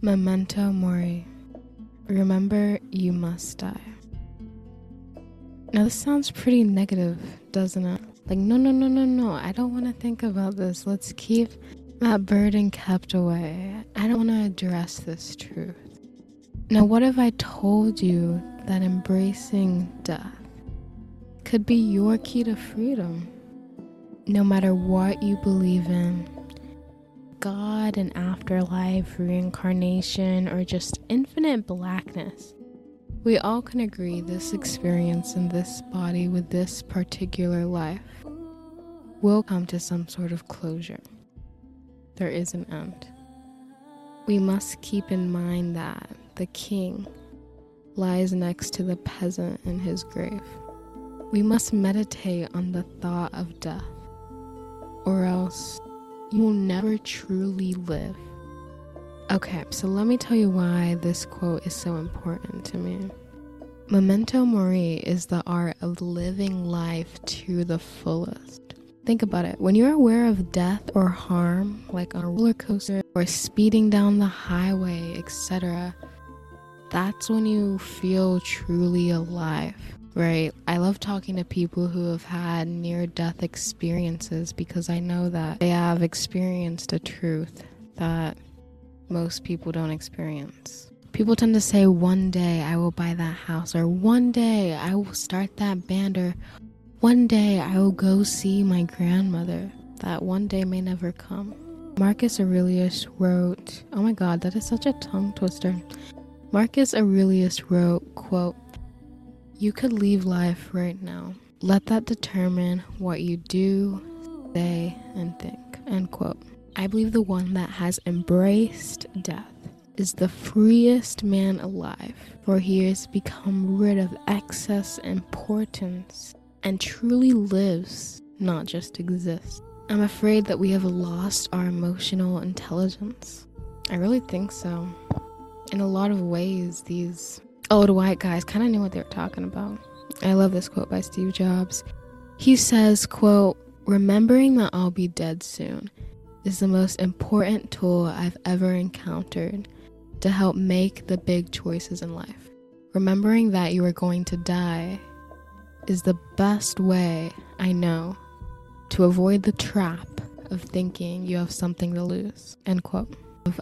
Memento mori. Remember, you must die. Now this sounds pretty negative, doesn't it? Like, no, I don't want to think about this. Let's keep that burden kept away. I don't want to address this truth. Now what if I told you that embracing death could be your key to freedom? No matter what you believe in, God and afterlife, reincarnation, or just infinite blackness, we all can agree this experience in this body with this particular life will come to some sort of closure. There is an end. We must keep in mind that the king lies next to the peasant in his grave. We must meditate on the thought of death, or else you will never truly live. Okay, so let me tell you why this quote is so important to me. Memento mori is the art of living life to the fullest. Think about it. When you're aware of death or harm, like on a roller coaster or speeding down the highway, etc., that's when you feel truly alive, right? I love talking to people who have had near-death experiences because I know that they have experienced a truth that most people don't experience. People tend to say, one day I will buy that house, or one day I will start that band, or one day I will go see my grandmother. That one day may never come. Marcus Aurelius wrote, oh my god, that is such a tongue twister. Marcus Aurelius wrote, quote, "You could leave life right now. Let that determine what you do, say, and think." End quote. I believe the one that has embraced death is the freest man alive, for he has become rid of excess importance and truly lives, not just exists. I'm afraid that we have lost our emotional intelligence. I really think so. In a lot of ways, these old white guys kind of knew what they were talking about. I love this quote by Steve Jobs. He says, quote, "Remembering that I'll be dead soon is the most important tool I've ever encountered to help make the big choices in life. Remembering that you are going to die is the best way I know to avoid the trap of thinking you have something to lose." End quote.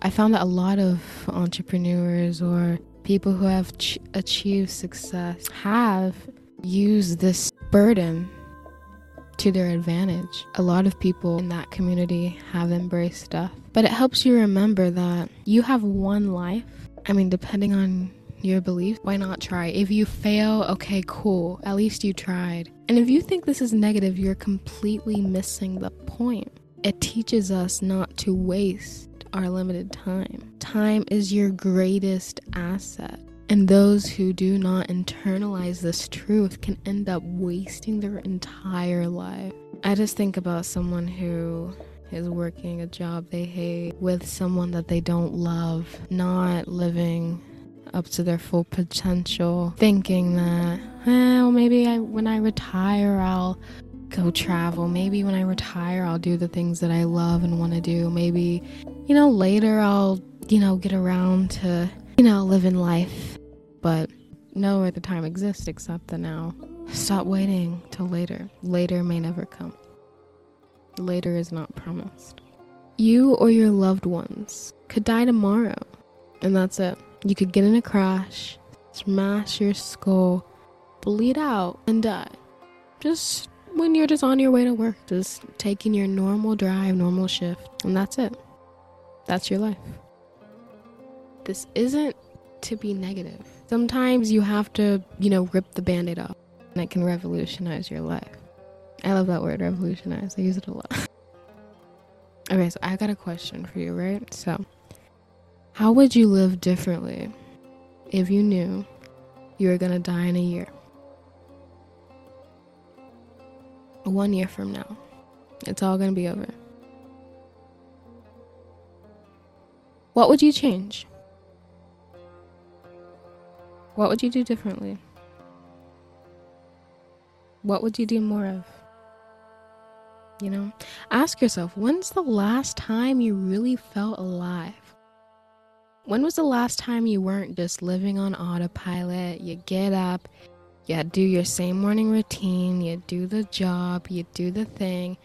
I found that a lot of entrepreneurs or people who have achieved success have used this burden to their advantage. A lot of people in that community have embraced death, but it helps you remember that you have one life. I mean, depending on your beliefs, why not try? If you fail, okay, cool, at least you tried. And if you think this is negative, you're completely missing the point. It teaches us not to waste our limited time. Time is your greatest asset, and those who do not internalize this truth can end up wasting their entire life. I just think about someone who is working a job they hate with someone that they don't love, not living up to their full potential, thinking that, well, maybe when I retire, I'll go travel. Maybe when I retire, I'll do the things that I love and want to do. Maybe, later I'll, get around to, living life. But no other time exists except the now. Stop waiting till later. Later may never come. Later is not promised. You or your loved ones could die tomorrow, and that's it. You could get in a crash, smash your skull, bleed out, and die. Just when you're just on your way to work, just taking your normal drive, normal shift, and that's it. That's your life. This isn't to be negative. Sometimes you have to, rip the band-aid off, and it can revolutionize your life. I love that word, revolutionize. I use it a lot. Okay, so I got a question for you, right? So, how would you live differently if you knew you were gonna die in a year? 1 year from now, it's all gonna be over. What would you change? What would you do differently? What would you do more of? Ask yourself, when's the last time you really felt alive? When was the last time you weren't just living on autopilot? You get up, you do your same morning routine, you do the job, you do the thing.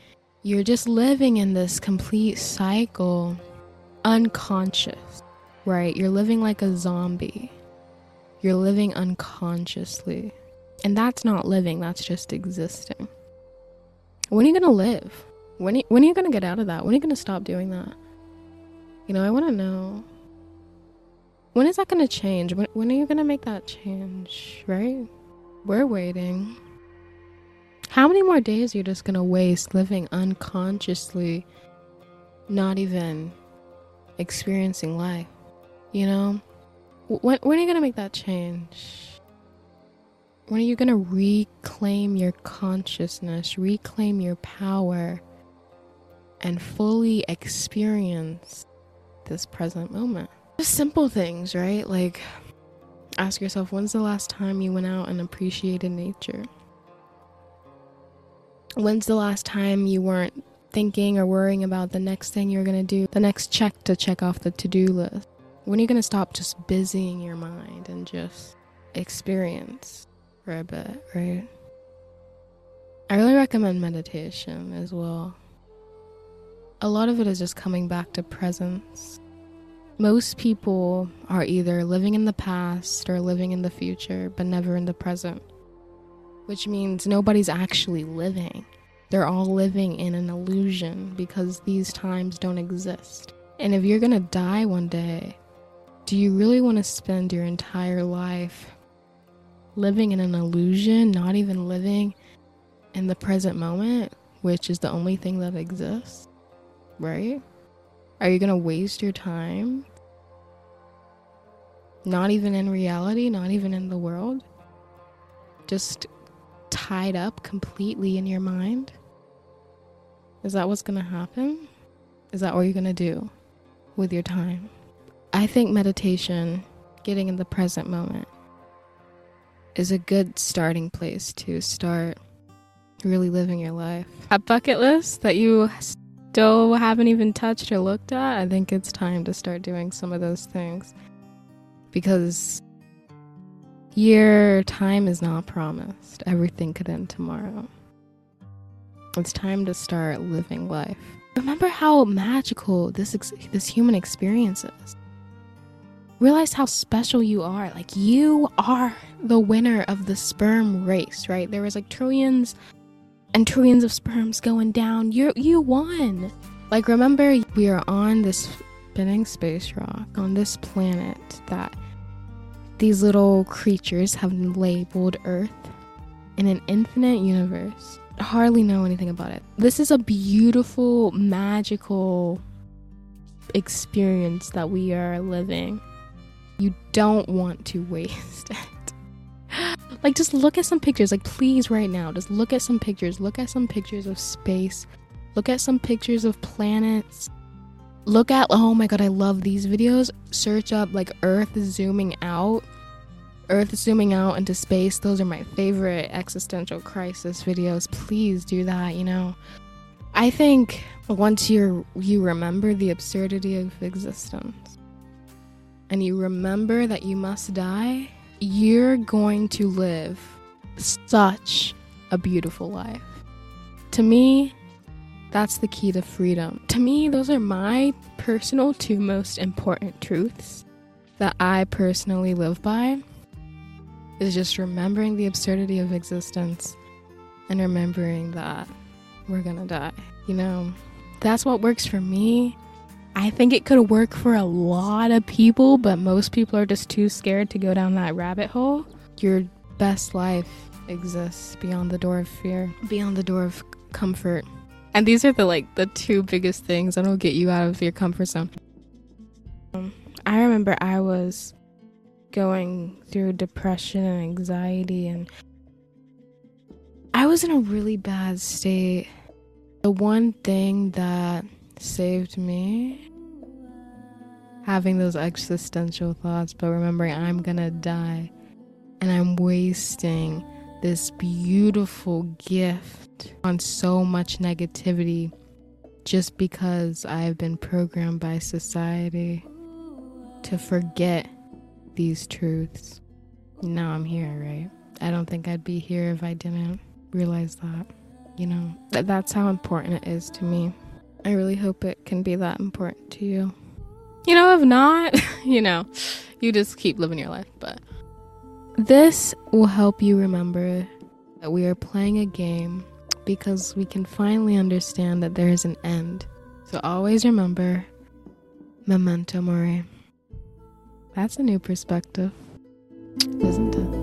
You're just living in this complete cycle, unconscious, right? You're living like a zombie. You're living unconsciously. And that's not living, that's just existing. When are you going to live? When are you going to get out of that? When are you going to stop doing that? You know, I want to know. When is that going to change? When are you going to make that change, right? We're waiting. How many more days are you just going to waste living unconsciously, not even experiencing life? You know? When are you going to make that change? When are you going to reclaim your consciousness, reclaim your power, and fully experience this present moment? Just simple things, right? Like, ask yourself, when's the last time you went out and appreciated nature? When's the last time you weren't thinking or worrying about the next thing you're going to do, the next check to check off the to-do list? When are you going to stop just busying your mind and just experience for a bit, right? I really recommend meditation as well. A lot of it is just coming back to presence. Most people are either living in the past or living in the future, but never in the present, which means nobody's actually living. They're all living in an illusion because these times don't exist. And if you're gonna die one day, do you really want to spend your entire life living in an illusion, not even living in the present moment, which is the only thing that exists, right? Are you going to waste your time? Not even in reality, not even in the world? Just tied up completely in your mind? Is that what's going to happen? Is that what you're going to do with your time? I think meditation, getting in the present moment, is a good starting place to start really living your life. A bucket list that you still haven't even touched or looked at, I think it's time to start doing some of those things, because your time is not promised. Everything could end tomorrow. It's time to start living life. Remember how magical this human experience is. Realize how special you are. Like, you are the winner of the sperm race, right? There was like trillions and trillions of sperms going down. You won. Like, remember, we are on this spinning space rock on this planet that these little creatures have labeled Earth, in an infinite universe. Hardly know anything about it. This is a beautiful, magical experience that we are living. You don't want to waste it. Like, just look at some pictures. Like, please, right now, just look at some pictures. Look at some pictures of space. Look at some pictures of planets. Look at, oh my god, I love these videos. Search up, like, Earth zooming out into space. Those are my favorite existential crisis videos. Please do that, you know. I think once you remember the absurdity of existence, and you remember that you must die, you're going to live such a beautiful life. To me, that's the key to freedom. To me, those are my personal 2 most important truths that I personally live by, is just remembering the absurdity of existence and remembering that we're gonna die. You know, that's what works for me. I think it could work for a lot of people, but most people are just too scared to go down that rabbit hole. Your best life exists beyond the door of fear, beyond the door of comfort. And these are the 2 biggest things that'll get you out of your comfort zone. I remember I was going through depression and anxiety, and I was in a really bad state. The one thing that saved me, having those existential thoughts, but remembering I'm gonna die and I'm wasting this beautiful gift on so much negativity just because I've been programmed by society to forget these truths. Now I'm here, right? I don't think I'd be here if I didn't realize that. You know, that's how important it is to me. I really hope it can be that important to you. You know, if not, you know, you just keep living your life. But this will help you remember that we are playing a game because we can finally understand that there is an end. So always remember, memento mori. That's a new perspective, isn't it?